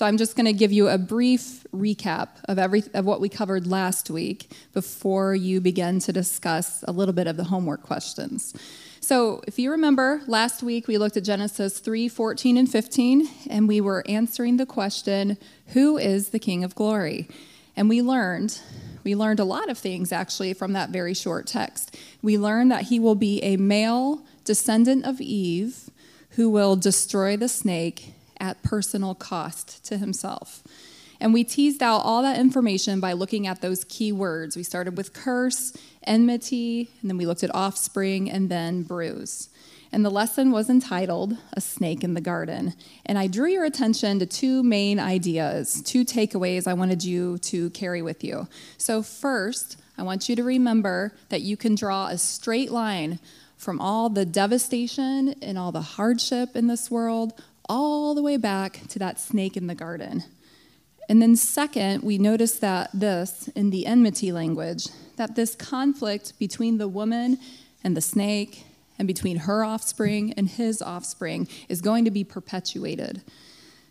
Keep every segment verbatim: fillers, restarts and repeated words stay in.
So I'm just going to give you a brief recap of every of what we covered last week before you begin to discuss a little bit of the homework questions. So if you remember, last week we looked at Genesis three, fourteen, and fifteen, and we were answering the question, who is the King of Glory? And we learned, we learned a lot of things, actually, from that very short text. We learned that he will be a male descendant of Eve who will destroy the snake at personal cost to himself. And we teased out all that information by looking at those key words. We started with curse, enmity, and then we looked at offspring, and then bruise. And the lesson was entitled, A Snake in the Garden. And I drew your attention to two main ideas, two takeaways I wanted you to carry with you. So first, I want you to remember that you can draw a straight line from all the devastation and all the hardship in this world all the way back to that snake in the garden. And then second, we notice that this, in the enmity language, that this conflict between the woman and the snake and between her offspring and his offspring is going to be perpetuated.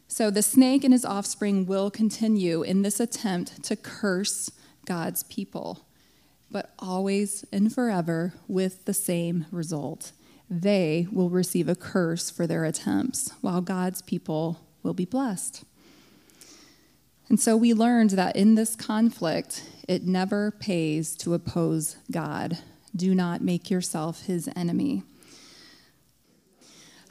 So the snake and his offspring will continue in this attempt to curse God's people, but always and forever with the same result. They will receive a curse for their attempts, while God's people will be blessed. And so we learned that in this conflict, it never pays to oppose God. Do not make yourself his enemy.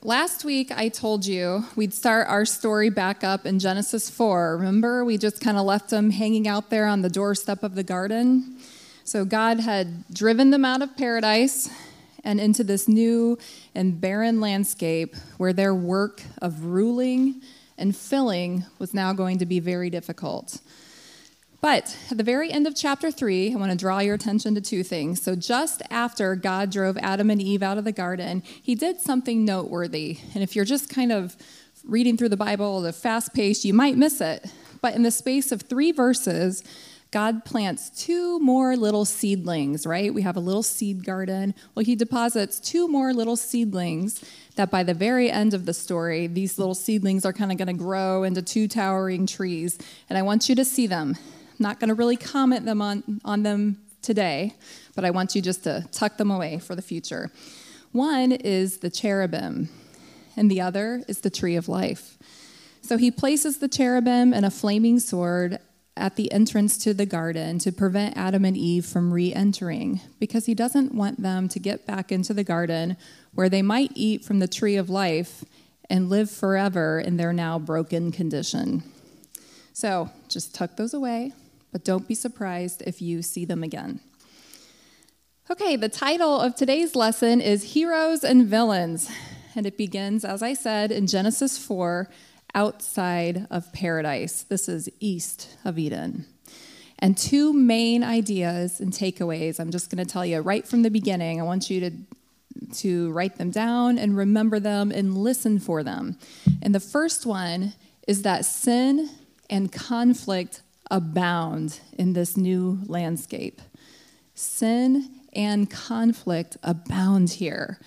Last week, I told you we'd start our story back up in Genesis four. Remember, we just kind of left them hanging out there on the doorstep of the garden. So God had driven them out of paradise and into this new and barren landscape where their work of ruling and filling was now going to be very difficult. But at the very end of chapter three, I want to draw your attention to two things. So just after God drove Adam and Eve out of the garden, he did something noteworthy. And if you're just kind of reading through the Bible at a fast pace, you might miss it. But in the space of three verses, God plants two more little seedlings, right? We have a little seed garden. Well, he deposits two more little seedlings that by the very end of the story, these little seedlings are kind of going to grow into two towering trees. And I want you to see them. I'm not going to really comment them on, on them today, but I want you just to tuck them away for the future. One is the cherubim, and the other is the tree of life. So he places the cherubim and a flaming sword at the entrance to the garden to prevent Adam and Eve from re-entering, because he doesn't want them to get back into the garden where they might eat from the tree of life and live forever in their now broken condition. So just tuck those away, but don't be surprised if you see them again. Okay, the title of today's lesson is Heroes and Villains, and it begins, as I said, in Genesis four, outside of paradise. This is east of Eden. And two main ideas and takeaways I'm just going to tell you right from the beginning. I want you to, to write them down and remember them and listen for them. And the first one is that sin and conflict abound in this new landscape. Sin and conflict abound here.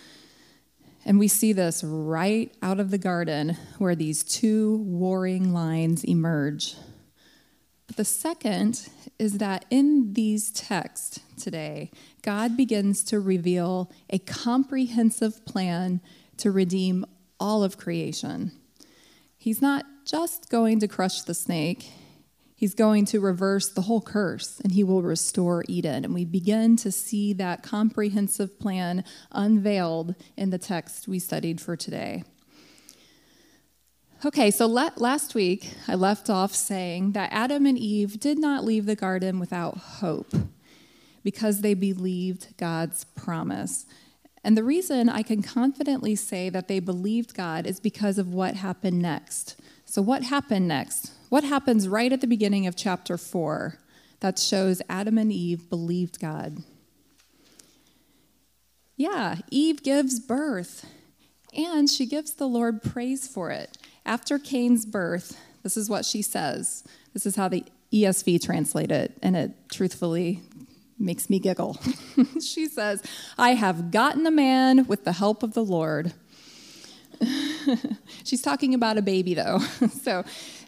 And we see this right out of the garden where these two warring lines emerge. But the second is that in these texts today, God begins to reveal a comprehensive plan to redeem all of creation. He's not just going to crush the snake. He's going to reverse the whole curse, and he will restore Eden. And we begin to see that comprehensive plan unveiled in the text we studied for today. Okay, so let, last week I left off saying that Adam and Eve did not leave the garden without hope because they believed God's promise. And the reason I can confidently say that they believed God is because of what happened next. So what happened next? What happens right at the beginning of chapter four that shows Adam and Eve believed God? Yeah, Eve gives birth, and she gives the Lord praise for it. After Cain's birth, this is what she says. This is how the E S V translates it, and it truthfully makes me giggle. She says, "I have gotten a man with the help of the Lord." She's talking about a baby, though. So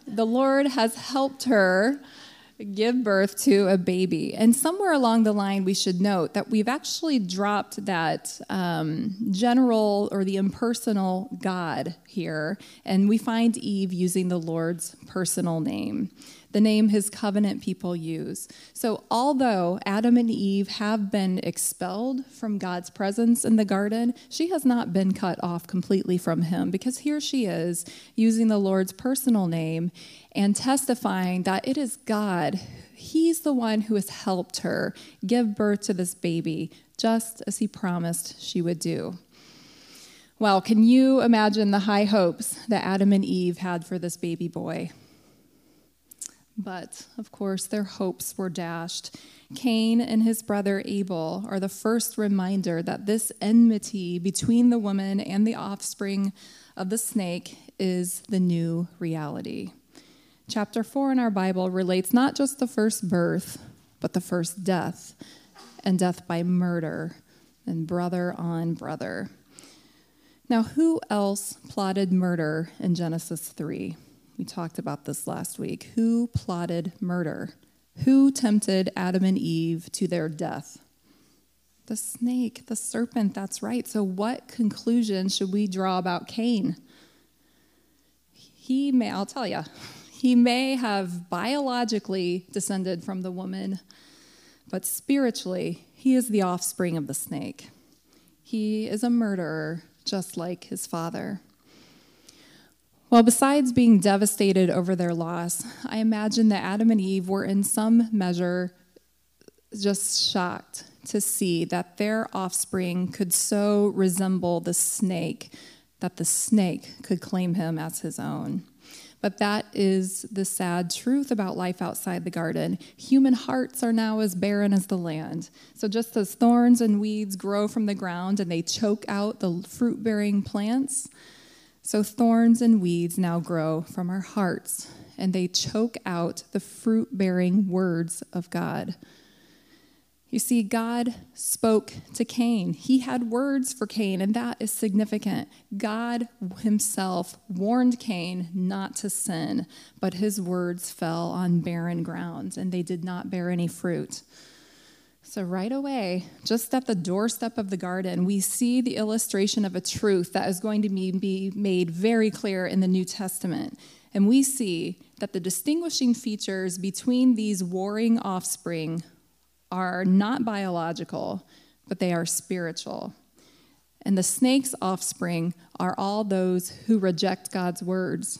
the Lord has helped her give birth to a baby. And somewhere along the line, we should note that we've actually dropped that um, general or the impersonal God here, and we find Eve using the Lord's personal name, the name his covenant people use. So although Adam and Eve have been expelled from God's presence in the garden, she has not been cut off completely from him, because here she is using the Lord's personal name and testifying that it is God. He's the one who has helped her give birth to this baby, just as he promised she would do. Well, can you imagine the high hopes that Adam and Eve had for this baby boy? But, of course, their hopes were dashed. Cain and his brother Abel are the first reminder that this enmity between the woman and the offspring of the snake is the new reality. Chapter four in our Bible relates not just the first birth, but the first death, and death by murder, and brother on brother. Now, who else plotted murder in Genesis three? We talked about this last week. Who plotted murder? Who tempted Adam and Eve to their death? The snake, the serpent, that's right. So what conclusion should we draw about Cain? He may, I'll tell you, he may have biologically descended from the woman, but spiritually, he is the offspring of the snake. He is a murderer, just like his father. Well, besides being devastated over their loss, I imagine that Adam and Eve were in some measure just shocked to see that their offspring could so resemble the snake that the snake could claim him as his own. But that is the sad truth about life outside the garden. Human hearts are now as barren as the land. So just as thorns and weeds grow from the ground and they choke out the fruit-bearing plants, so thorns and weeds now grow from our hearts, and they choke out the fruit-bearing words of God. You see, God spoke to Cain. He had words for Cain, and that is significant. God himself warned Cain not to sin, but his words fell on barren ground, and they did not bear any fruit. So right away, just at the doorstep of the garden, we see the illustration of a truth that is going to be made very clear in the New Testament. And we see that the distinguishing features between these warring offspring are not biological, but they are spiritual. And the snake's offspring are all those who reject God's words,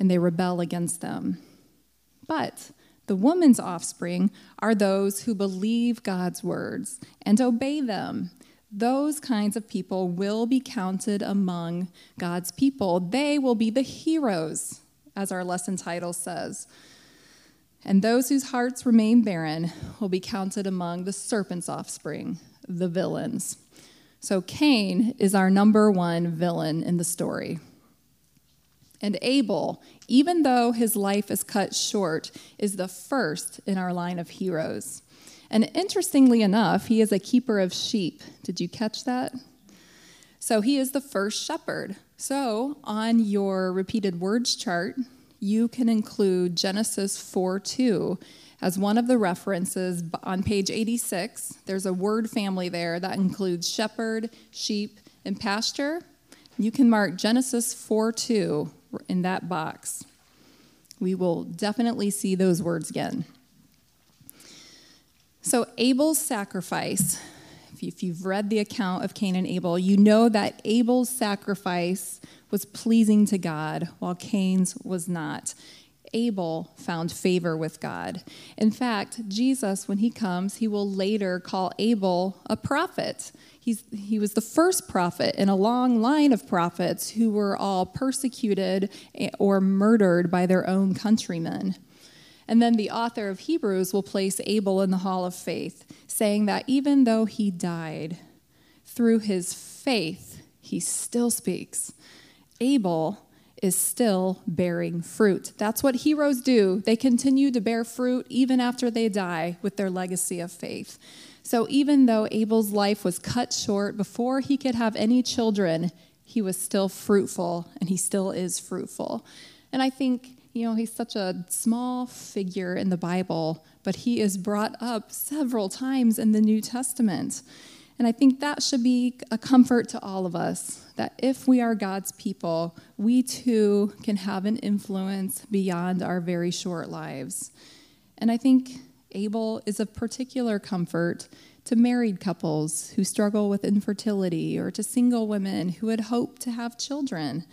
and they rebel against them. But the woman's offspring are those who believe God's words and obey them. Those kinds of people will be counted among God's people. They will be the heroes, as our lesson title says. And those whose hearts remain barren will be counted among the serpent's offspring, the villains. So Cain is our number one villain in the story. And Abel, even though his life is cut short, is the first in our line of heroes. And interestingly enough, he is a keeper of sheep. Did you catch that? So he is the first shepherd. So on your repeated words chart, you can include Genesis four two as one of the references on page eighty-six. There's a word family there that includes shepherd, sheep, and pasture. You can mark Genesis four two in that box. We will definitely see those words again. So Abel's sacrifice, if you've read the account of Cain and Abel, you know that Abel's sacrifice was pleasing to God, while Cain's was not. Abel found favor with God. In fact, Jesus, when he comes, he will later call Abel a prophet. He's, he was the first prophet in a long line of prophets who were all persecuted or murdered by their own countrymen. And then the author of Hebrews will place Abel in the hall of faith, saying that even though he died, through his faith, he still speaks. Abel is still bearing fruit. That's what heroes do. They continue to bear fruit even after they die with their legacy of faith. So even though Abel's life was cut short before he could have any children, he was still fruitful, and he still is fruitful. And I think, you know, he's such a small figure in the Bible, but he is brought up several times in the New Testament. And I think that should be a comfort to all of us, that if we are God's people, we too can have an influence beyond our very short lives. And I think Abel is of particular comfort to married couples who struggle with infertility, or to single women who had hoped to have children,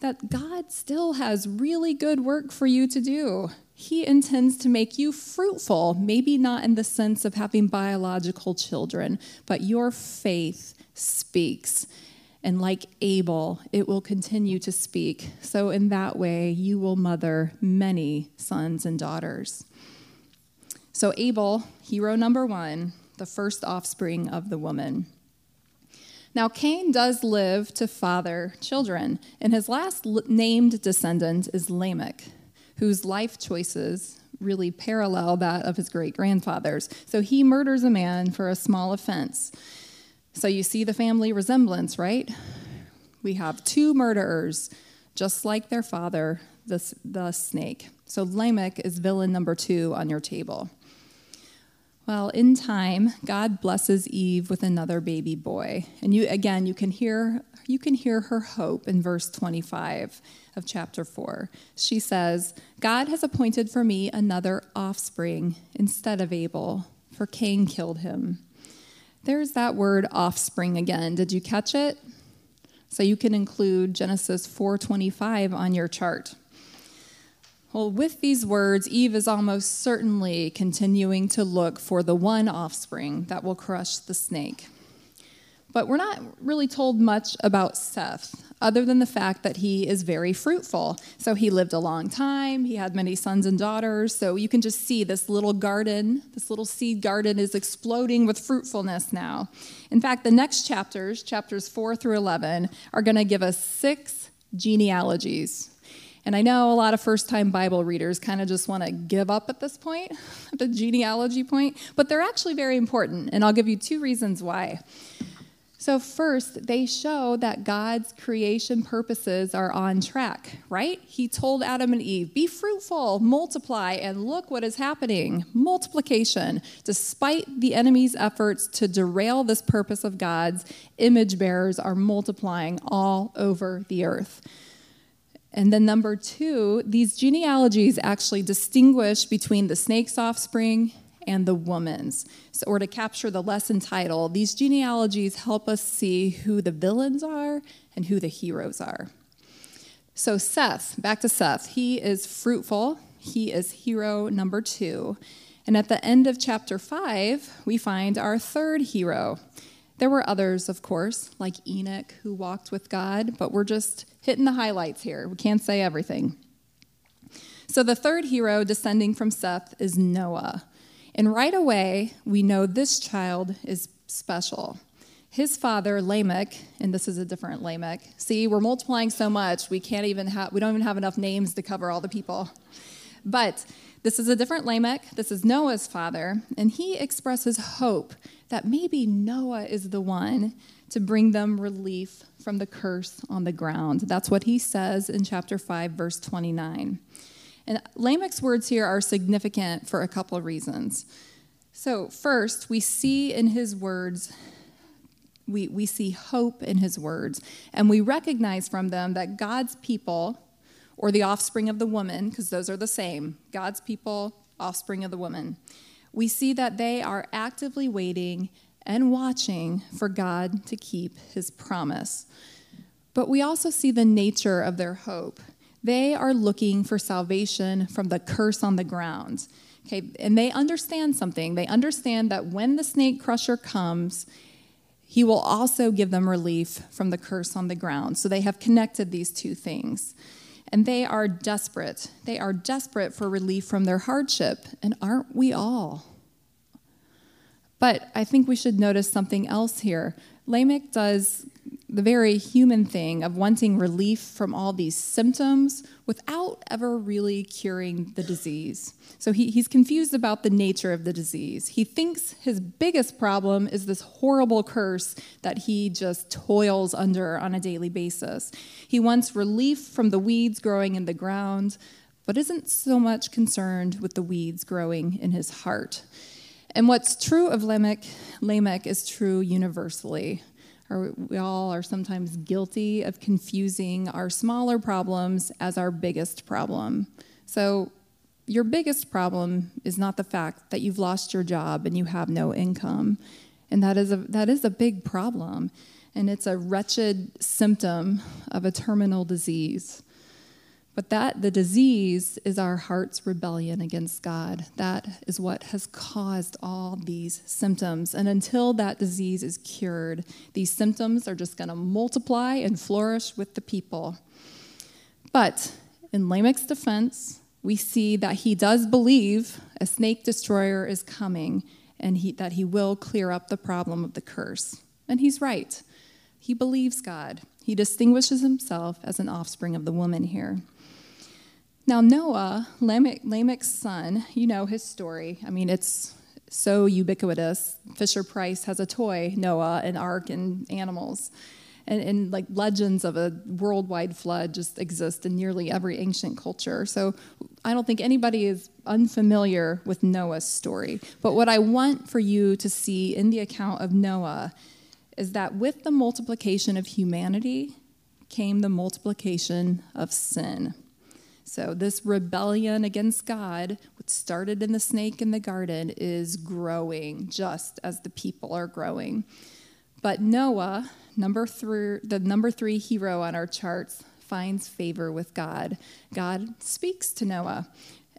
that God still has really good work for you to do. He intends to make you fruitful, maybe not in the sense of having biological children, but your faith speaks. And like Abel, it will continue to speak. So in that way, you will mother many sons and daughters. So Abel, hero number one, the first offspring of the woman. Now, Cain does live to father children, and his last named descendant is Lamech, whose life choices really parallel that of his great-grandfather's. So he murders a man for a small offense. So you see the family resemblance, right? We have two murderers, just like their father, the, the snake. So Lamech is villain number two on your table. Well, in time, God blesses Eve with another baby boy. And you again, you can hear you can hear her hope in verse twenty-five of chapter four. She says, "God has appointed for me another offspring instead of Abel, for Cain killed him." There's that word offspring again. Did you catch it? So you can include Genesis four twenty-five on your chart. Well, with these words, Eve is almost certainly continuing to look for the one offspring that will crush the snake. But we're not really told much about Seth, other than the fact that he is very fruitful. So he lived a long time, he had many sons and daughters, so you can just see this little garden, this little seed garden is exploding with fruitfulness now. In fact, the next chapters, chapters four through eleven, are going to give us six genealogies. And I know a lot of first-time Bible readers kind of just want to give up at this point, at the genealogy point, but they're actually very important, and I'll give you two reasons why. So first, they show that God's creation purposes are on track, right? He told Adam and Eve, be fruitful, multiply, and look what is happening. Multiplication, despite the enemy's efforts to derail this purpose of God's, image bearers are multiplying all over the earth. And then number two, these genealogies actually distinguish between the snake's offspring and the woman's. So, or to capture the lesson title, these genealogies help us see who the villains are and who the heroes are. So Seth, back to Seth, he is fruitful. He is hero number two. And at the end of chapter five, we find our third hero. There were others, of course, like Enoch, who walked with God, but we're just hitting the highlights here. We can't say everything. So the third hero descending from Seth is Noah. And right away, we know this child is special. His father, Lamech, and this is a different Lamech. See, we're multiplying so much, we can't even have, we don't even have enough names to cover all the people. But this is a different Lamech. This is Noah's father, and he expresses hope that maybe Noah is the one to bring them relief from the curse on the ground. That's what he says in chapter five, verse twenty-nine. And Lamech's words here are significant for a couple of reasons. So first, we see in his words, we, we see hope in his words, and we recognize from them that God's people, or the offspring of the woman, because those are the same, God's people, offspring of the woman. We see that they are actively waiting and watching for God to keep his promise. But we also see the nature of their hope. They are looking for salvation from the curse on the ground. Okay, and they understand something. They understand that when the snake crusher comes, he will also give them relief from the curse on the ground. So they have connected these two things. And they are desperate. They are desperate for relief from their hardship, and aren't we all? But I think we should notice something else here. Lamech does the very human thing of wanting relief from all these symptoms without ever really curing the disease. So he, he's confused about the nature of the disease. He thinks his biggest problem is this horrible curse that he just toils under on a daily basis. He wants relief from the weeds growing in the ground, but isn't so much concerned with the weeds growing in his heart. And what's true of Lamech, Lamech is true universally. We all are sometimes guilty of confusing our smaller problems as our biggest problem. So your biggest problem is not the fact that you've lost your job and you have no income. And that is a, that is a big problem. And it's a wretched symptom of a terminal disease. But that the disease is our heart's rebellion against God. That is what has caused all these symptoms. And until that disease is cured, these symptoms are just going to multiply and flourish with the people. But in Lamech's defense, we see that he does believe a snake destroyer is coming and he, that he will clear up the problem of the curse. And he's right. He believes God. He distinguishes himself as an offspring of the woman here. Now, Noah, Lamech, Lamech's son, you know his story. I mean, it's so ubiquitous. Fisher-Price has a toy, Noah, an ark, and animals. And, and like legends of a worldwide flood just exist in nearly every ancient culture. So I don't think anybody is unfamiliar with Noah's story. But what I want for you to see in the account of Noah is that with the multiplication of humanity came the multiplication of sin. So this rebellion against God, what started in the snake in the garden, is growing just as the people are growing. But Noah, number three, the number three hero on our charts, finds favor with God. God speaks to Noah.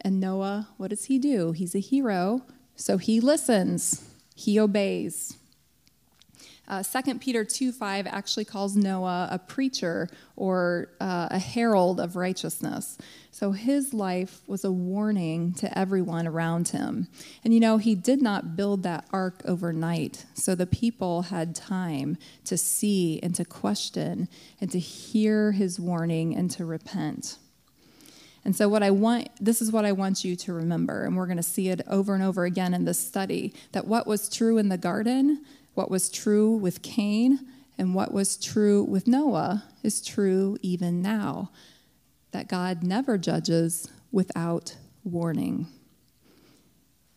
And Noah, what does he do? He's a hero, so he listens. He obeys. Uh, Second Peter two five actually calls Noah a preacher or uh, a herald of righteousness. So his life was a warning to everyone around him. And, you know, he did not build that ark overnight. So the people had time to see and to question and to hear his warning and to repent. And so what I want, this is what I want you to remember, and we're going to see it over and over again in this study, that what was true in the garden, what was true with Cain, and what was true with Noah is true even now, that God never judges without warning.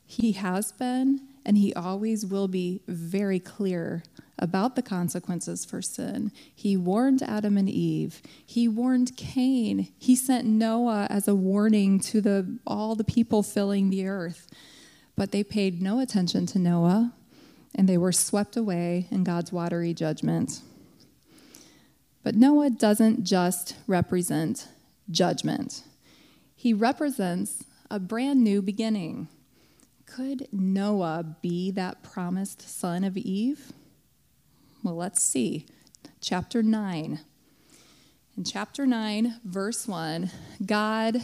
He has been, and he always will be, very clear about the consequences for sin. He warned Adam and Eve. He warned Cain. He sent Noah as a warning to the all the people filling the earth. But they paid no attention to Noah, and they were swept away in God's watery judgment. But Noah doesn't just represent judgment. He represents a brand new beginning. Could Noah be that promised son of Eve? Well, let's see. Chapter nine. In chapter nine, verse one, God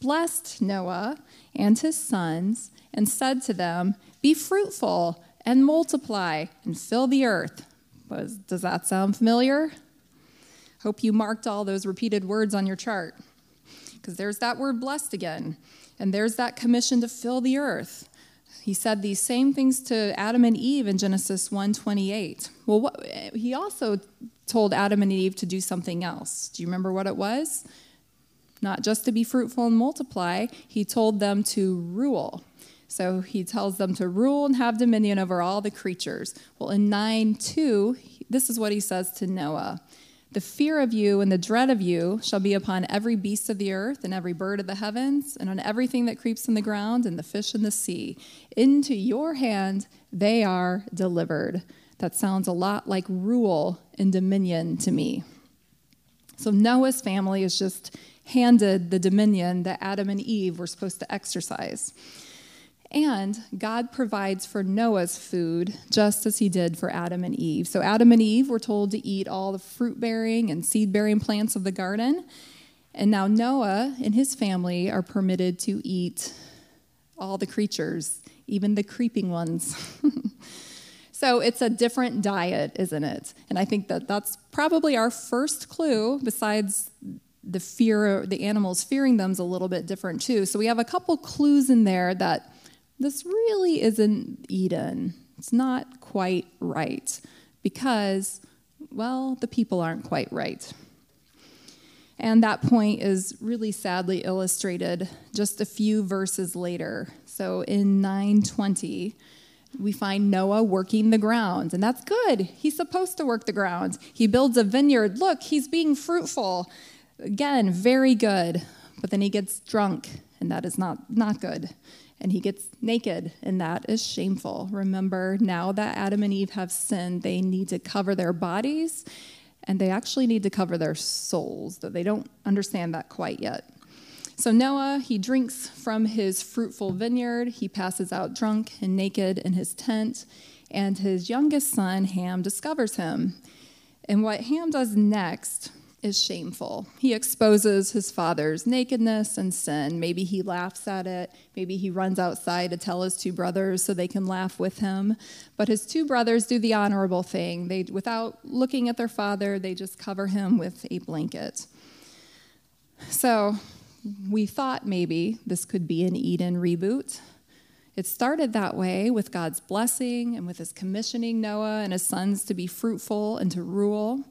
blessed Noah and his sons and said to them, "Be fruitful and multiply, and fill the earth." Does that sound familiar? Hope you marked all those repeated words on your chart, because there's that word blessed again, and there's that commission to fill the earth. He said these same things to Adam and Eve in Genesis one twenty-eight. Well, what, he also told Adam and Eve to do something else. Do you remember what it was? Not just to be fruitful and multiply, he told them to rule. So he tells them to rule and have dominion over all the creatures. Well, in nine two, this is what he says to Noah. "The fear of you and the dread of you shall be upon every beast of the earth and every bird of the heavens and on everything that creeps in the ground and the fish in the sea. Into your hand they are delivered." That sounds a lot like rule and dominion to me. So Noah's family is just handed the dominion that Adam and Eve were supposed to exercise. And God provides for Noah's food just as he did for Adam and Eve. So Adam and Eve were told to eat all the fruit-bearing and seed-bearing plants of the garden. And now Noah and his family are permitted to eat all the creatures, even the creeping ones. So it's a different diet, isn't it? And I think that that's probably our first clue, besides the fear, the animals fearing them's a little bit different too. So we have a couple clues in there that this really isn't Eden. It's not quite right because, well, the people aren't quite right. And that point is really sadly illustrated just a few verses later. So in nine twenty, we find Noah working the ground, and that's good. He's supposed to work the ground. He builds a vineyard. Look, he's being fruitful. Again, very good. But then he gets drunk, and that is not, not good. And he gets naked, and that is shameful. Remember, now that Adam and Eve have sinned, they need to cover their bodies, and they actually need to cover their souls, though they don't understand that quite yet. So Noah, he drinks from his fruitful vineyard. He passes out drunk and naked in his tent, and his youngest son, Ham, discovers him. And what Ham does next is shameful. He exposes his father's nakedness and sin. Maybe he laughs at it. Maybe he runs outside to tell his two brothers so they can laugh with him. But his two brothers do the honorable thing. They, without looking at their father, they just cover him with a blanket. So we thought maybe this could be an Eden reboot. It started that way with God's blessing and with his commissioning Noah and his sons to be fruitful and to rule.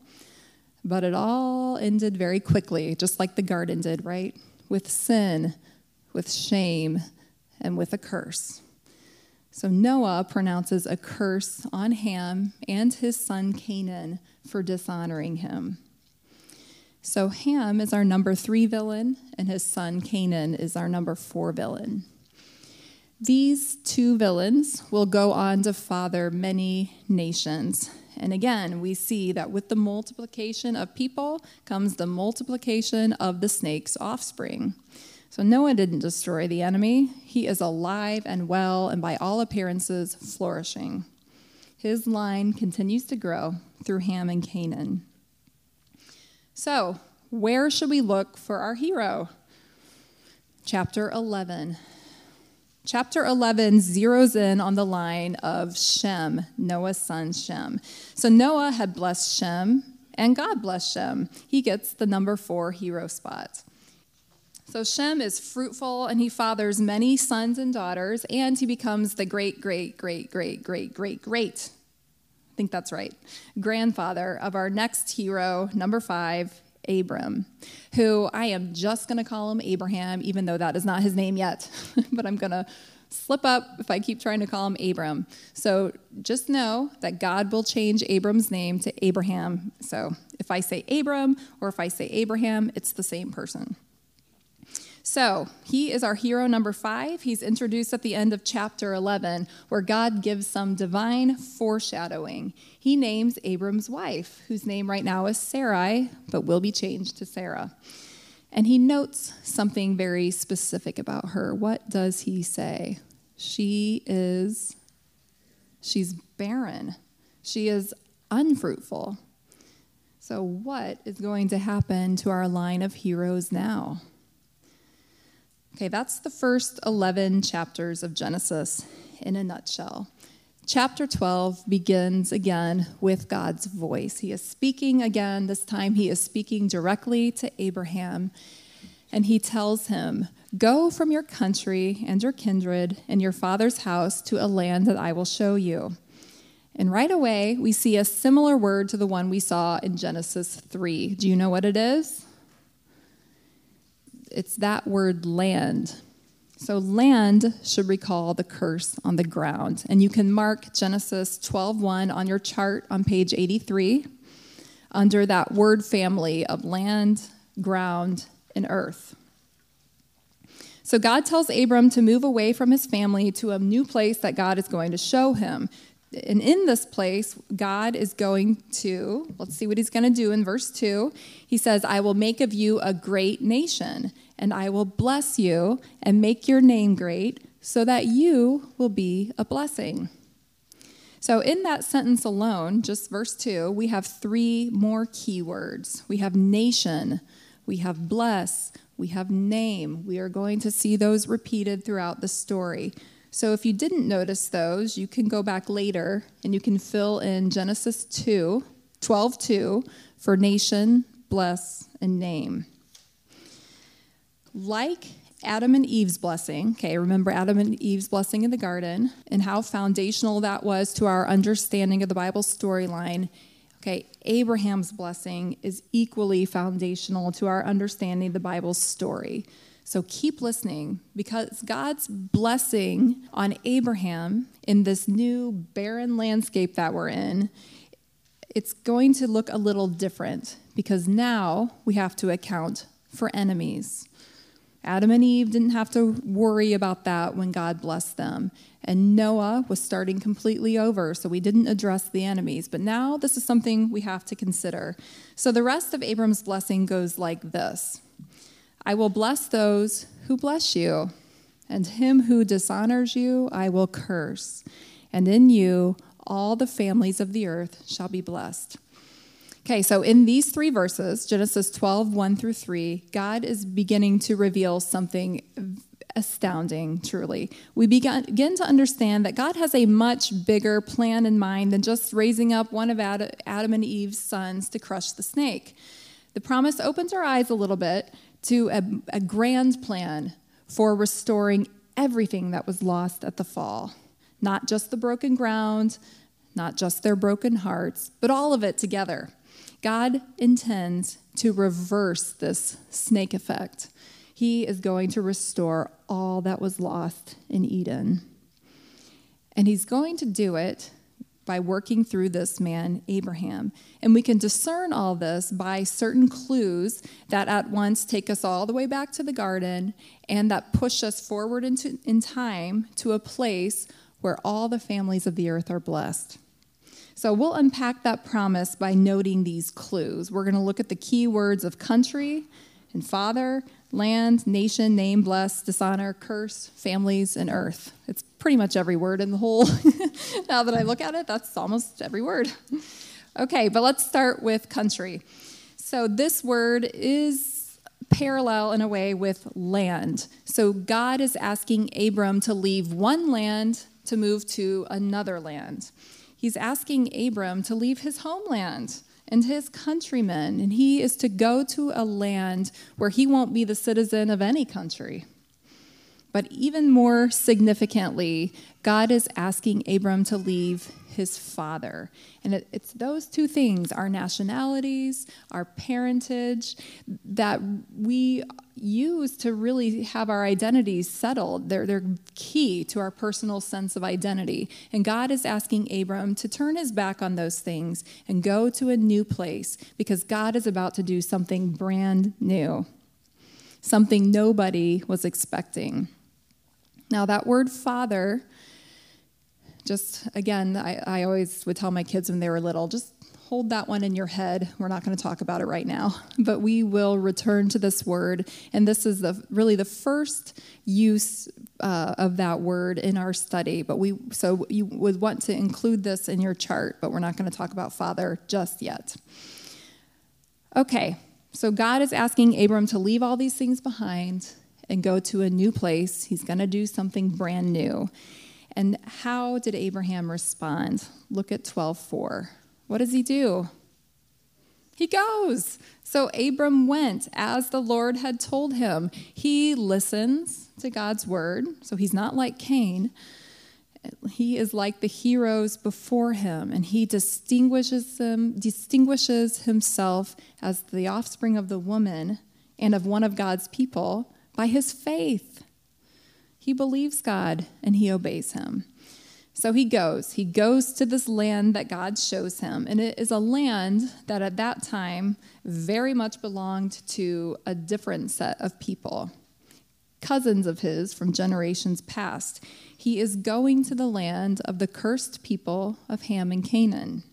But it all ended very quickly, just like the garden did, right? With sin, with shame, and with a curse. So Noah pronounces a curse on Ham and his son Canaan for dishonoring him. So Ham is our number three villain, and his son Canaan is our number four villain. These two villains will go on to father many nations. And again, we see that with the multiplication of people comes the multiplication of the snake's offspring. So Noah didn't destroy the enemy. He is alive and well and by all appearances flourishing. His line continues to grow through Ham and Canaan. So where should we look for our hero? Chapter eleven. Chapter eleven zeroes in on the line of Shem, Noah's son Shem. So Noah had blessed Shem, and God blessed Shem. He gets the number four hero spot. So Shem is fruitful, and he fathers many sons and daughters, and he becomes the great, great, great, great, great, great, great, I think that's right, grandfather of our next hero, number five, Abram, who I am just going to call him Abraham, even though that is not his name yet, but I'm going to slip up if I keep trying to call him Abram. So just know that God will change Abram's name to Abraham. So if I say Abram or if I say Abraham, it's the same person. So he is our hero number five. He's introduced at the end of chapter eleven, where God gives some divine foreshadowing. He names Abram's wife, whose name right now is Sarai, but will be changed to Sarah. And he notes something very specific about her. What does he say? She is, she's barren. She is unfruitful. So what is going to happen to our line of heroes now? Okay, that's the first eleven chapters of Genesis in a nutshell. Chapter twelve begins again with God's voice. He is speaking again. This time he is speaking directly to Abraham, and he tells him, "Go from your country and your kindred and your father's house to a land that I will show you." And right away, we see a similar word to the one we saw in Genesis three. Do you know what it is? It's that word land. So land should recall the curse on the ground. And you can mark Genesis twelve one on your chart on page eighty-three under that word family of land, ground, and earth. So God tells Abram to move away from his family to a new place that God is going to show him. And in this place, God is going to, let's see what he's going to do in verse two. He says, "I will make of you a great nation, and I will bless you and make your name great so that you will be a blessing." So in that sentence alone, just verse two, we have three more key words. We have nation, we have bless, we have name. We are going to see those repeated throughout the story. So if you didn't notice those, you can go back later and you can fill in Genesis two, twelve two for nation, bless, and name. Like Adam and Eve's blessing, okay, remember Adam and Eve's blessing in the garden and how foundational that was to our understanding of the Bible storyline. Okay, Abraham's blessing is equally foundational to our understanding of the Bible story. So keep listening, because God's blessing on Abraham in this new barren landscape that we're in, it's going to look a little different, because now we have to account for enemies. Adam and Eve didn't have to worry about that when God blessed them. And Noah was starting completely over, so we didn't address the enemies. But now this is something we have to consider. So the rest of Abram's blessing goes like this. I will bless those who bless you, and him who dishonors you I will curse. And in you all the families of the earth shall be blessed. Okay, so in these three verses, Genesis twelve, one through three, God is beginning to reveal something astounding, truly. We begin to understand that God has a much bigger plan in mind than just raising up one of Adam and Eve's sons to crush the snake. The promise opens our eyes a little bit to a, a grand plan for restoring everything that was lost at the fall, not just the broken ground, not just their broken hearts, but all of it together. God intends to reverse this snake effect. He is going to restore all that was lost in Eden. And he's going to do it by working through this man, Abraham. And we can discern all this by certain clues that at once take us all the way back to the garden and that push us forward into, in time to a place where all the families of the earth are blessed. So we'll unpack that promise by noting these clues. We're going to look at the key words of country and father, land, nation, name, bless, dishonor, curse, families, and earth. It's pretty much every word in the whole. Now that I look at it, that's almost every word. Okay, but let's start with country. So this word is parallel in a way with land. So God is asking Abram to leave one land to move to another land. He's asking Abram to leave his homeland and his countrymen, and he is to go to a land where he won't be the citizen of any country. But even more significantly, God is asking Abram to leave his father. And it, it's those two things, our nationalities, our parentage, that we use to really have our identities settled. They're, they're key to our personal sense of identity. And God is asking Abram to turn his back on those things and go to a new place, because God is about to do something brand new, something nobody was expecting. Now, that word father, just, again, I, I always would tell my kids when they were little, just hold that one in your head. We're not going to talk about it right now, but we will return to this word. And this is the really the first use uh, of that word in our study. But we so you would want to include this in your chart, but we're not going to talk about father just yet. Okay, so God is asking Abram to leave all these things behind and go to a new place. He's going to do something brand new. And how did Abraham respond? Look at twelve four. What does he do? He goes. So Abram went as the Lord had told him. He listens to God's word. So he's not like Cain. He is like the heroes before him, and he distinguishes him, distinguishes himself as the offspring of the woman and of one of God's people by his faith. He believes God, and he obeys him. So he goes. He goes to this land that God shows him, and it is a land that at that time very much belonged to a different set of people, cousins of his from generations past. He is going to the land of the cursed people of Ham and Canaan.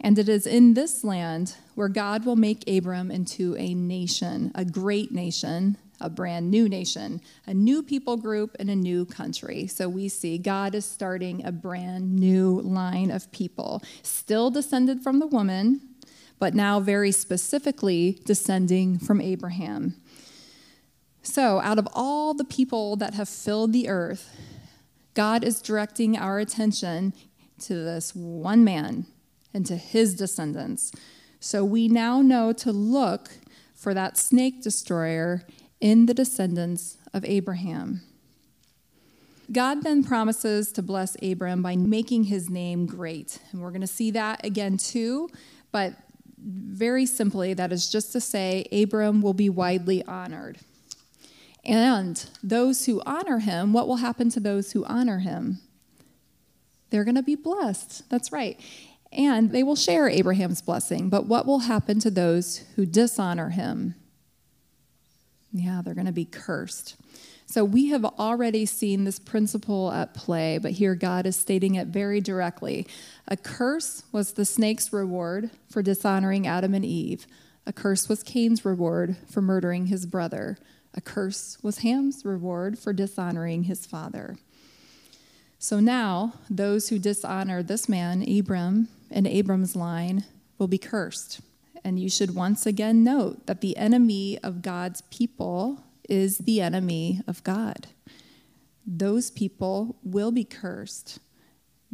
And it is in this land where God will make Abram into a nation, a great nation, a brand new nation, a new people group, and a new country. So we see God is starting a brand new line of people, still descended from the woman, but now very specifically descending from Abraham. So out of all the people that have filled the earth, God is directing our attention to this one man and to his descendants. So we now know to look for that snake destroyer in the descendants of Abraham. God then promises to bless Abram by making his name great. And we're going to see that again too, but very simply, that is just to say Abram will be widely honored. And those who honor him, what will happen to those who honor him? They're going to be blessed. That's right. And they will share Abraham's blessing. But what will happen to those who dishonor him? Yeah, they're going to be cursed. So we have already seen this principle at play, but here God is stating it very directly. A curse was the snake's reward for dishonoring Adam and Eve. A curse was Cain's reward for murdering his brother. A curse was Ham's reward for dishonoring his father. So now, those who dishonor this man, Abram, and Abram's line will be cursed. And you should once again note that the enemy of God's people is the enemy of God. Those people will be cursed.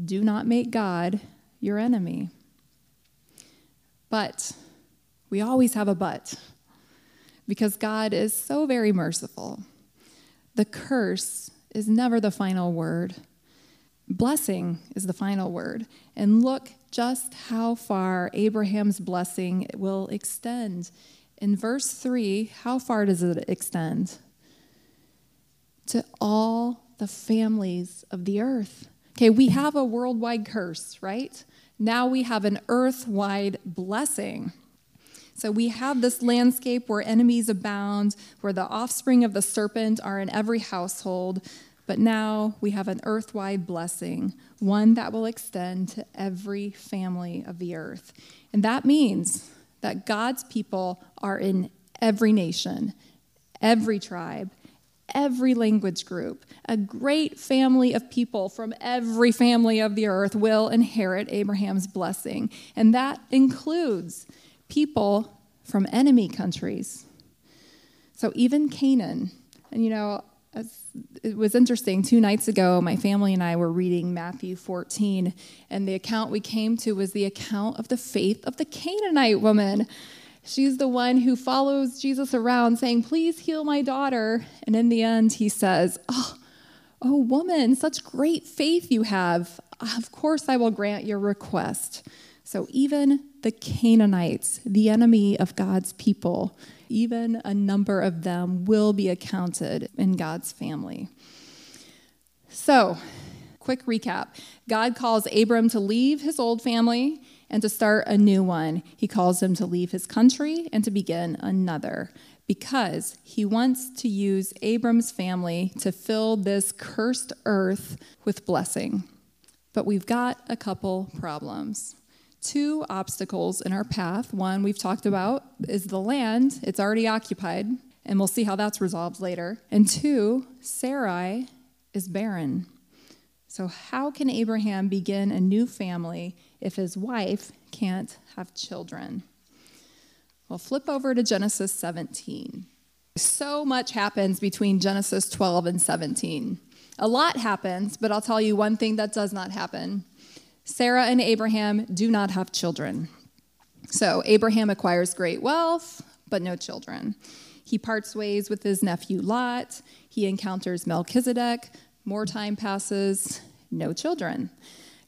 Do not make God your enemy. But we always have a but, because God is so very merciful. The curse is never the final word. Blessing is the final word. And look just how far Abraham's blessing will extend. In verse three, how far does it extend? To all the families of the earth. Okay, we have a worldwide curse, right? Now we have an earth-wide blessing. So we have this landscape where enemies abound, where the offspring of the serpent are in every household, but now we have an earth-wide blessing, one that will extend to every family of the earth. And that means that God's people are in every nation, every tribe, every language group. A great family of people from every family of the earth will inherit Abraham's blessing, and that includes people from enemy countries. So even Canaan. And you know, it was interesting, two nights ago, my family and I were reading Matthew fourteen, and the account we came to was the account of the faith of the Canaanite woman. She's the one who follows Jesus around saying, "Please heal my daughter." And in the end, he says, oh, oh woman, such great faith you have. Of course I will grant your request. So even the Canaanites, the enemy of God's people, even a number of them will be accounted in God's family. So, quick recap. God calls Abram to leave his old family and to start a new one. He calls him to leave his country and to begin another, because he wants to use Abram's family to fill this cursed earth with blessing. But we've got a couple problems. Two obstacles in our path. One we've talked about is the land. It's already occupied, and we'll see how that's resolved later. And two, Sarai is barren. So how can Abraham begin a new family if his wife can't have children? Well, flip over to Genesis seventeen. So much happens between Genesis twelve and seventeen. A lot happens, but I'll tell you one thing that does not happen. Sarah and Abraham do not have children. So Abraham acquires great wealth, but no children. He parts ways with his nephew Lot. He encounters Melchizedek. More time passes, no children.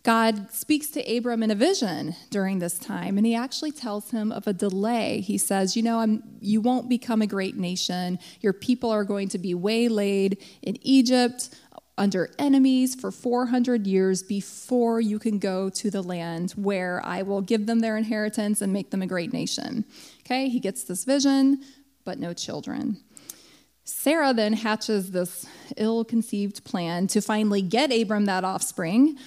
God speaks to Abram in a vision during this time, and he actually tells him of a delay. He says, you know, I'm, you won't become a great nation. Your people are going to be waylaid in Egypt, under enemies for four hundred years before you can go to the land where I will give them their inheritance and make them a great nation. Okay, he gets this vision, but no children. Sarah then hatches this ill-conceived plan to finally get Abram that offspring.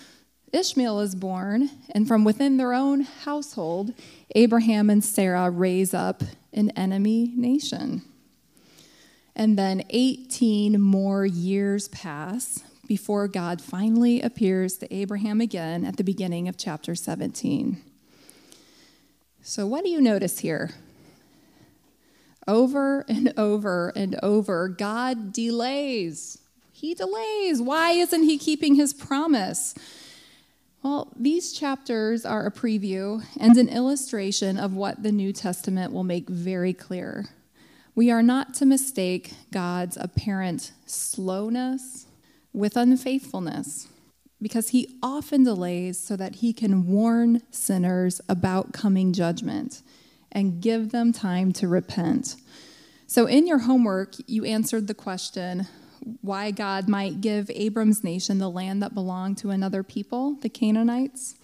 Ishmael is born, and from within their own household, Abraham and Sarah raise up an enemy nation. And then eighteen more years pass before God finally appears to Abraham again at the beginning of chapter seventeen. So what do you notice here? Over and over and over, God delays. he delays. Why isn't he keeping his promise? Well, these chapters are a preview and an illustration of what the New Testament will make very clear. We are not to mistake God's apparent slowness with unfaithfulness, because he often delays so that he can warn sinners about coming judgment and give them time to repent. So in your homework, you answered the question why God might give Abram's nation the land that belonged to another people, the Canaanites.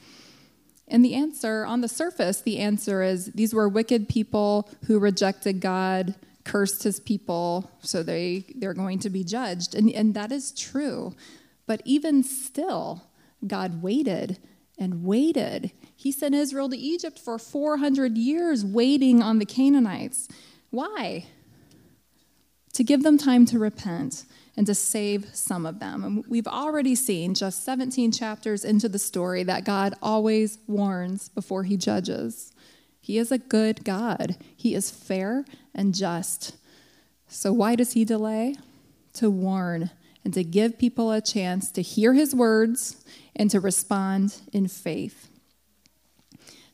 And the answer, on the surface, the answer is these were wicked people who rejected God, cursed his people, so they, they're going to be judged. And, and that is true. But even still, God waited and waited. He sent Israel to Egypt for four hundred years waiting on the Canaanites. Why? To give them time to repent and to save some of them. And we've already seen just seventeen chapters into the story that God always warns before he judges. He is a good God. He is fair and just. So why does he delay? To warn and to give people a chance to hear his words and to respond in faith.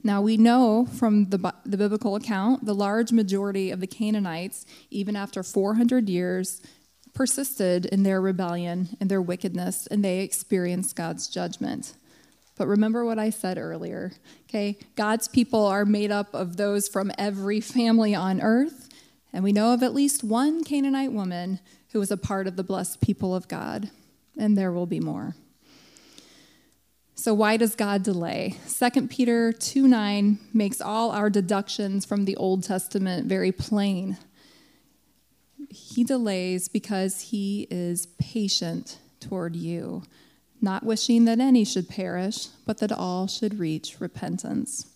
Now, we know from the, the biblical account, the large majority of the Canaanites, even after four hundred years, persisted in their rebellion and their wickedness, and they experienced God's judgment. But remember what I said earlier, okay? God's people are made up of those from every family on earth, and we know of at least one Canaanite woman who was a part of the blessed people of God, and there will be more. So why does God delay? Second Peter two nine makes all our deductions from the Old Testament very plain. He delays because he is patient toward you, not wishing that any should perish, but that all should reach repentance.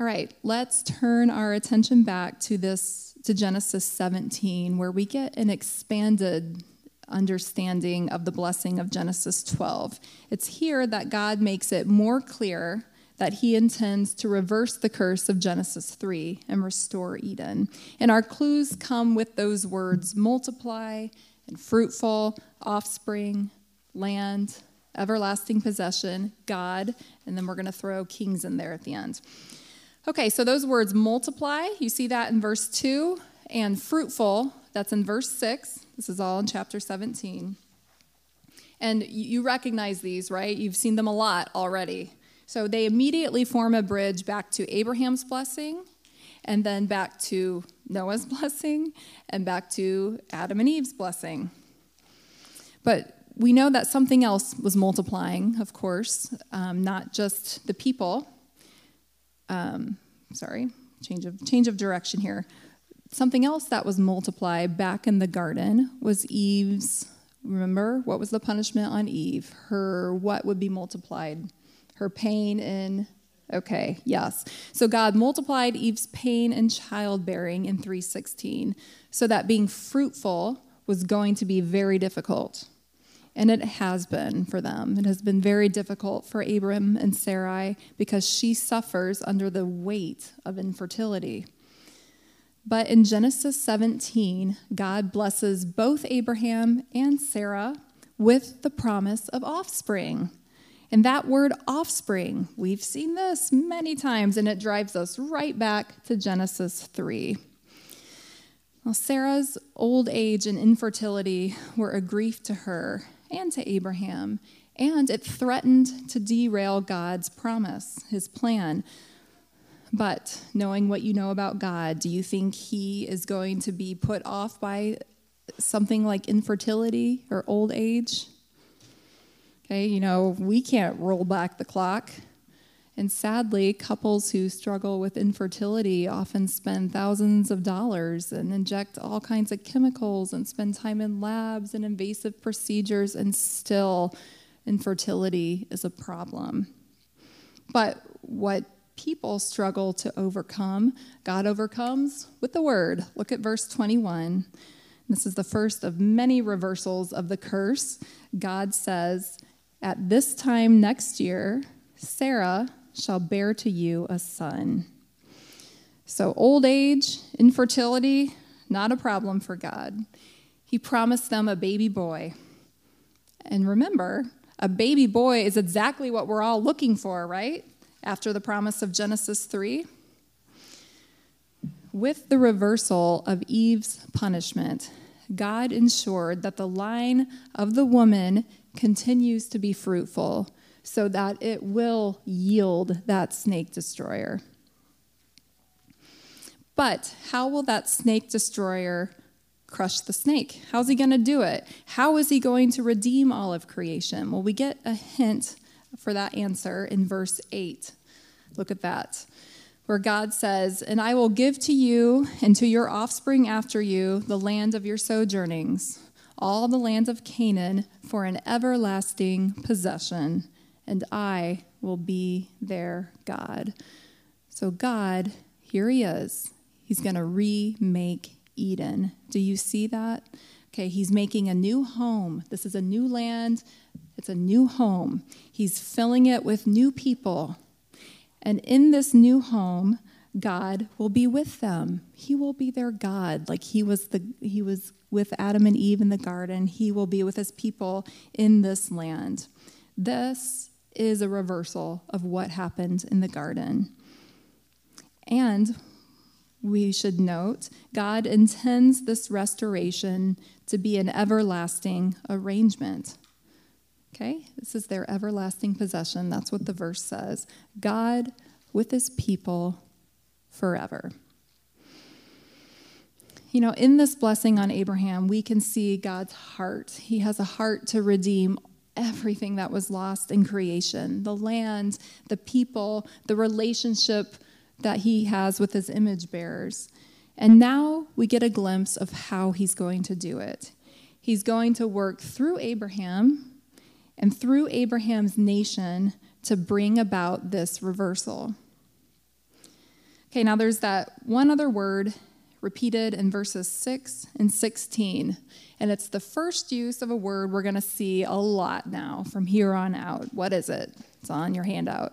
All right, let's turn our attention back to this, to Genesis seventeen, where we get an expanded understanding of the blessing of Genesis twelve. It's here that God makes it more clear that he intends to reverse the curse of Genesis three and restore Eden. And our clues come with those words, multiply and fruitful, offspring, land, everlasting possession, God, and then we're going to throw kings in there at the end. Okay, so those words multiply, you see that in verse two, and fruitful, that's in verse six. This is all in chapter seventeen. And you recognize these, right? You've seen them a lot already. So they immediately form a bridge back to Abraham's blessing, and then back to Noah's blessing, and back to Adam and Eve's blessing. But we know that something else was multiplying, of course, um, not just the people. Um, sorry, change of change of direction here. Something else that was multiplied back in the garden was Eve's, remember, what was the punishment on Eve? Her, what would be multiplied? Her pain in, okay, yes. So God multiplied Eve's pain and childbearing in three sixteen, so that being fruitful was going to be very difficult. And it has been for them. It has been very difficult for Abram and Sarai because she suffers under the weight of infertility. But in Genesis seventeen, God blesses both Abraham and Sarah with the promise of offspring. And that word offspring, we've seen this many times, and it drives us right back to Genesis three. Well, Sarah's old age and infertility were a grief to her and to Abraham, and it threatened to derail God's promise, his plan. But knowing what you know about God, do you think he is going to be put off by something like infertility or old age? Okay, you know, we can't roll back the clock. And sadly, couples who struggle with infertility often spend thousands of dollars and inject all kinds of chemicals and spend time in labs and invasive procedures, and still infertility is a problem. But what people struggle to overcome, God overcomes with the word. Look at verse twenty-one. This is the first of many reversals of the curse. God says, at this time next year, Sarah shall bear to you a son. So old age, infertility, not a problem for God. He promised them a baby boy. And remember, a baby boy is exactly what we're all looking for, right? After the promise of Genesis three. With the reversal of Eve's punishment, God ensured that the line of the woman continues to be fruitful so that it will yield that snake destroyer. But how will that snake destroyer crush the snake? How's he going to do it? How is he going to redeem all of creation? Well, we get a hint for that answer in verse eight. Look at that, where God says, "And I will give to you and to your offspring after you the land of your sojournings, all the land of Canaan for an everlasting possession, and I will be their God." So God, here he is. He's going to remake Eden. Do you see that? Okay, he's making a new home. This is a new land. It's a new home. He's filling it with new people. And in this new home, God will be with them. He will be their God. Like he was the he was with Adam and Eve in the garden, he will be with his people in this land. This is a reversal of what happened in the garden. And we should note, God intends this restoration to be an everlasting arrangement. Okay? This is their everlasting possession. That's what the verse says. God with his people forever. You know, in this blessing on Abraham, we can see God's heart. He has a heart to redeem everything that was lost in creation, the land, the people, the relationship that he has with his image bearers. And now we get a glimpse of how he's going to do it. He's going to work through Abraham and through Abraham's nation to bring about this reversal. Okay, now there's that one other word repeated in verses six and sixteen, and it's the first use of a word we're going to see a lot now from here on out. What is it? It's on your handout.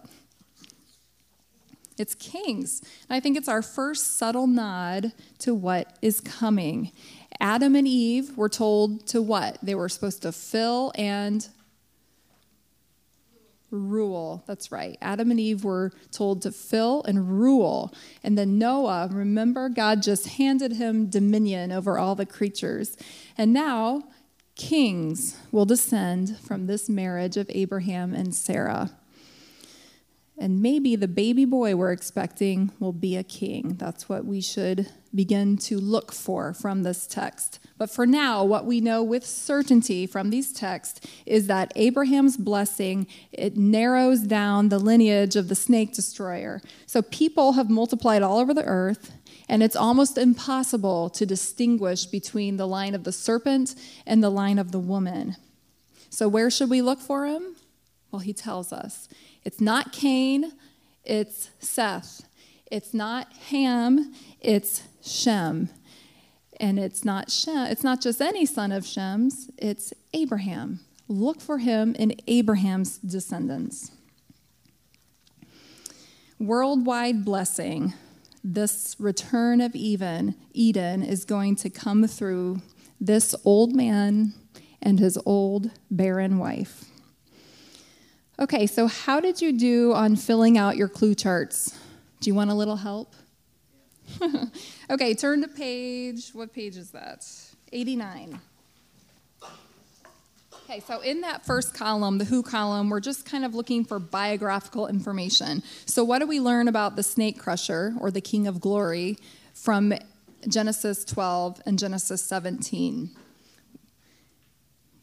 It's kings. And I think it's our first subtle nod to what is coming. Adam and Eve were told to what? They were supposed to fill and rule. That's right. Adam and Eve were told to fill and rule. And then Noah, remember, God just handed him dominion over all the creatures. And now kings will descend from this marriage of Abraham and Sarah. And maybe the baby boy we're expecting will be a king. That's what we should begin to look for from this text. But for now, what we know with certainty from these texts is that Abraham's blessing, it narrows down the lineage of the snake destroyer. So people have multiplied all over the earth, and it's almost impossible to distinguish between the line of the serpent and the line of the woman. So where should we look for him? Well, he tells us. It's not Cain, it's Seth. It's not Ham, it's Shem. And it's not Shem, it's not just any son of Shem's, it's Abraham. Look for him in Abraham's descendants. Worldwide blessing. This return of Eden, Eden is going to come through this old man and his old barren wife. Okay, so how did you do on filling out your clue charts? Do you want a little help? Yeah. Okay, turn to page, what page is that? eighty-nine. Okay, so in that first column, the who column, we're just kind of looking for biographical information. So what do we learn about the snake crusher, or the king of glory, from Genesis twelve and Genesis seventeen?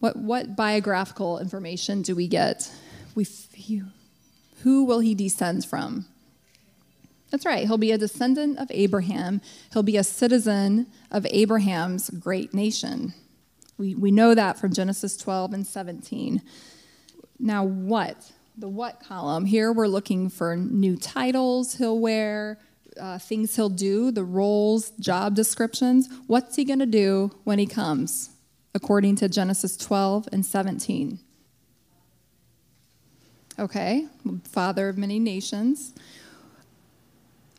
What, what biographical information do we get? We, he, who will he descend from? That's right. He'll be a descendant of Abraham. He'll be a citizen of Abraham's great nation. We, we know that from Genesis twelve and seventeen. Now what? The what column. Here we're looking for new titles he'll wear, uh, things he'll do, the roles, job descriptions. What's he going to do when he comes, according to Genesis twelve and seventeen? Okay, father of many nations.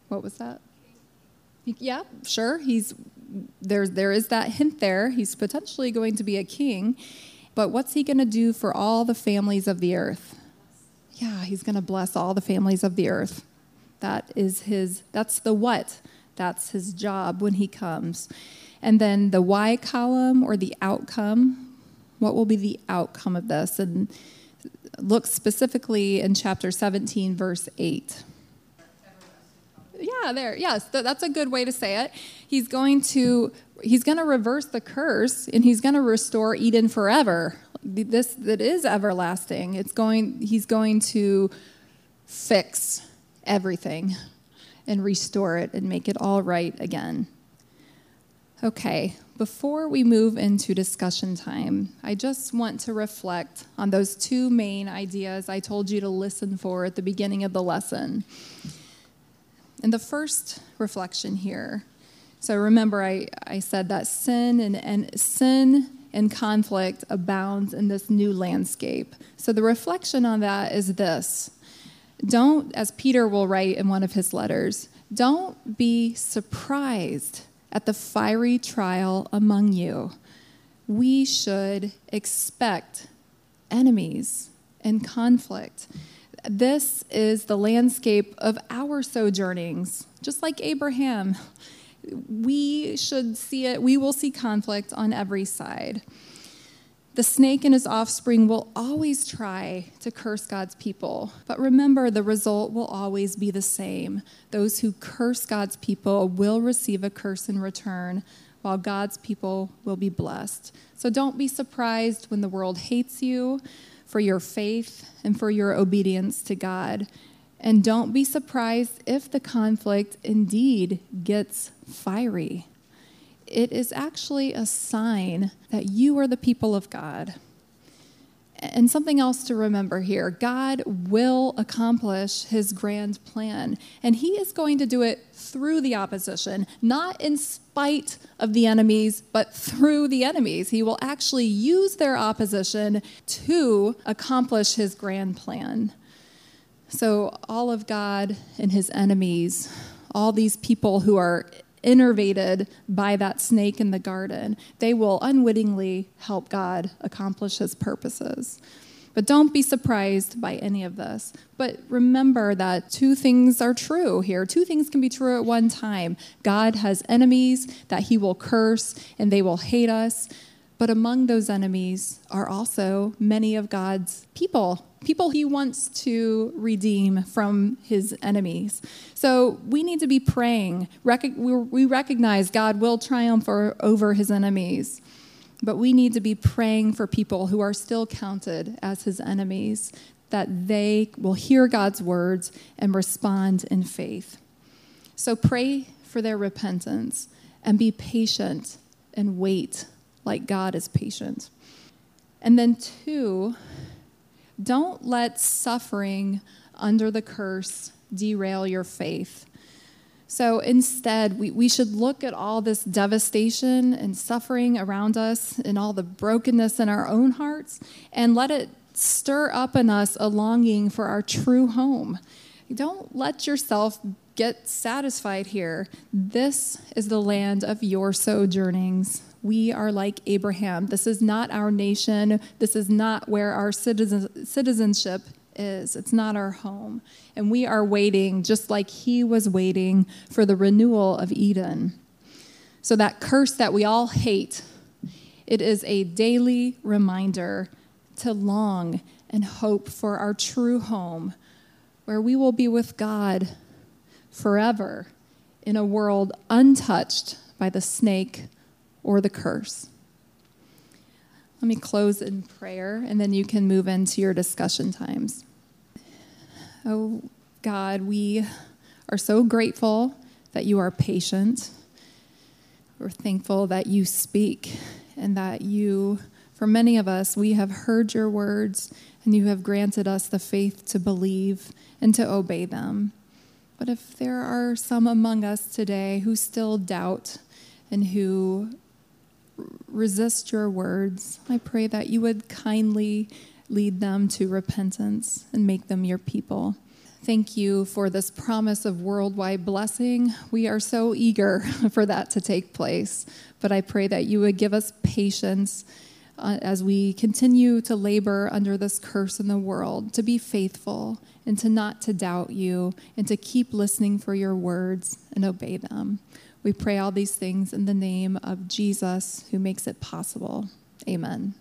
What was that? Yeah, sure. He's there, there is that hint there. He's potentially going to be a king, but what's he going to do for all the families of the earth? Yeah, he's going to bless all the families of the earth. That is his, that's the what. That's his job when he comes. And then the why column, or the outcome. What will be the outcome of this? And look specifically in chapter seventeen, verse eight. Yeah, there. Yes, that's a good way to say it. He's going to he's going to reverse the curse, and he's going to restore Eden forever. This that is everlasting. It's going he's going to fix everything and restore it and make it all right again. Okay, before we move into discussion time, I just want to reflect on those two main ideas I told you to listen for at the beginning of the lesson. And the first reflection here, so remember I, I said that sin and, and sin and conflict abounds in this new landscape. So the reflection on that is this. Don't, as Peter will write in one of his letters, don't be surprised at the fiery trial among you. We should expect enemies and conflict. This is the landscape of our sojournings, just like Abraham. We should see it. We will see conflict on every side. The snake and his offspring will always try to curse God's people. But remember, the result will always be the same. Those who curse God's people will receive a curse in return, while God's people will be blessed. So don't be surprised when the world hates you for your faith and for your obedience to God. And don't be surprised if the conflict indeed gets fiery. It is actually a sign that you are the people of God. And something else to remember here, God will accomplish his grand plan, and he is going to do it through the opposition, not in spite of the enemies, but through the enemies. He will actually use their opposition to accomplish his grand plan. So all of God and his enemies, all these people who are innervated by that snake in the garden, they will unwittingly help God accomplish his purposes. But don't be surprised by any of this. But remember that two things are true here. Two things can be true at one time. God has enemies that he will curse, and they will hate us. But among those enemies are also many of God's people, people he wants to redeem from his enemies. So we need to be praying. We recognize God will triumph over his enemies. But we need to be praying for people who are still counted as his enemies, that they will hear God's words and respond in faith. So pray for their repentance and be patient and wait, like God is patient. And then two, don't let suffering under the curse derail your faith. So instead, we, we should look at all this devastation and suffering around us and all the brokenness in our own hearts and let it stir up in us a longing for our true home. Don't let yourself get satisfied here. This is the land of your sojournings. We are like Abraham. This is not our nation. This is not where our citizen, citizenship is. It's not our home. And we are waiting, just like he was waiting, for the renewal of Eden. So that curse that we all hate, it is a daily reminder to long and hope for our true home, where we will be with God forever in a world untouched by the snake or the curse. Let me close in prayer, and then you can move into your discussion times. Oh, God, we are so grateful that you are patient. We're thankful that you speak and that you, for many of us, we have heard your words, and you have granted us the faith to believe and to obey them. But if there are some among us today who still doubt and who resist your words, I pray that you would kindly lead them to repentance and make them your people. Thank you for this promise of worldwide blessing. We are so eager for that to take place, but I pray that you would give us patience uh, as we continue to labor under this curse in the world, to be faithful and to not to doubt you and to keep listening for your words and obey them. We pray all these things in the name of Jesus, who makes it possible. Amen.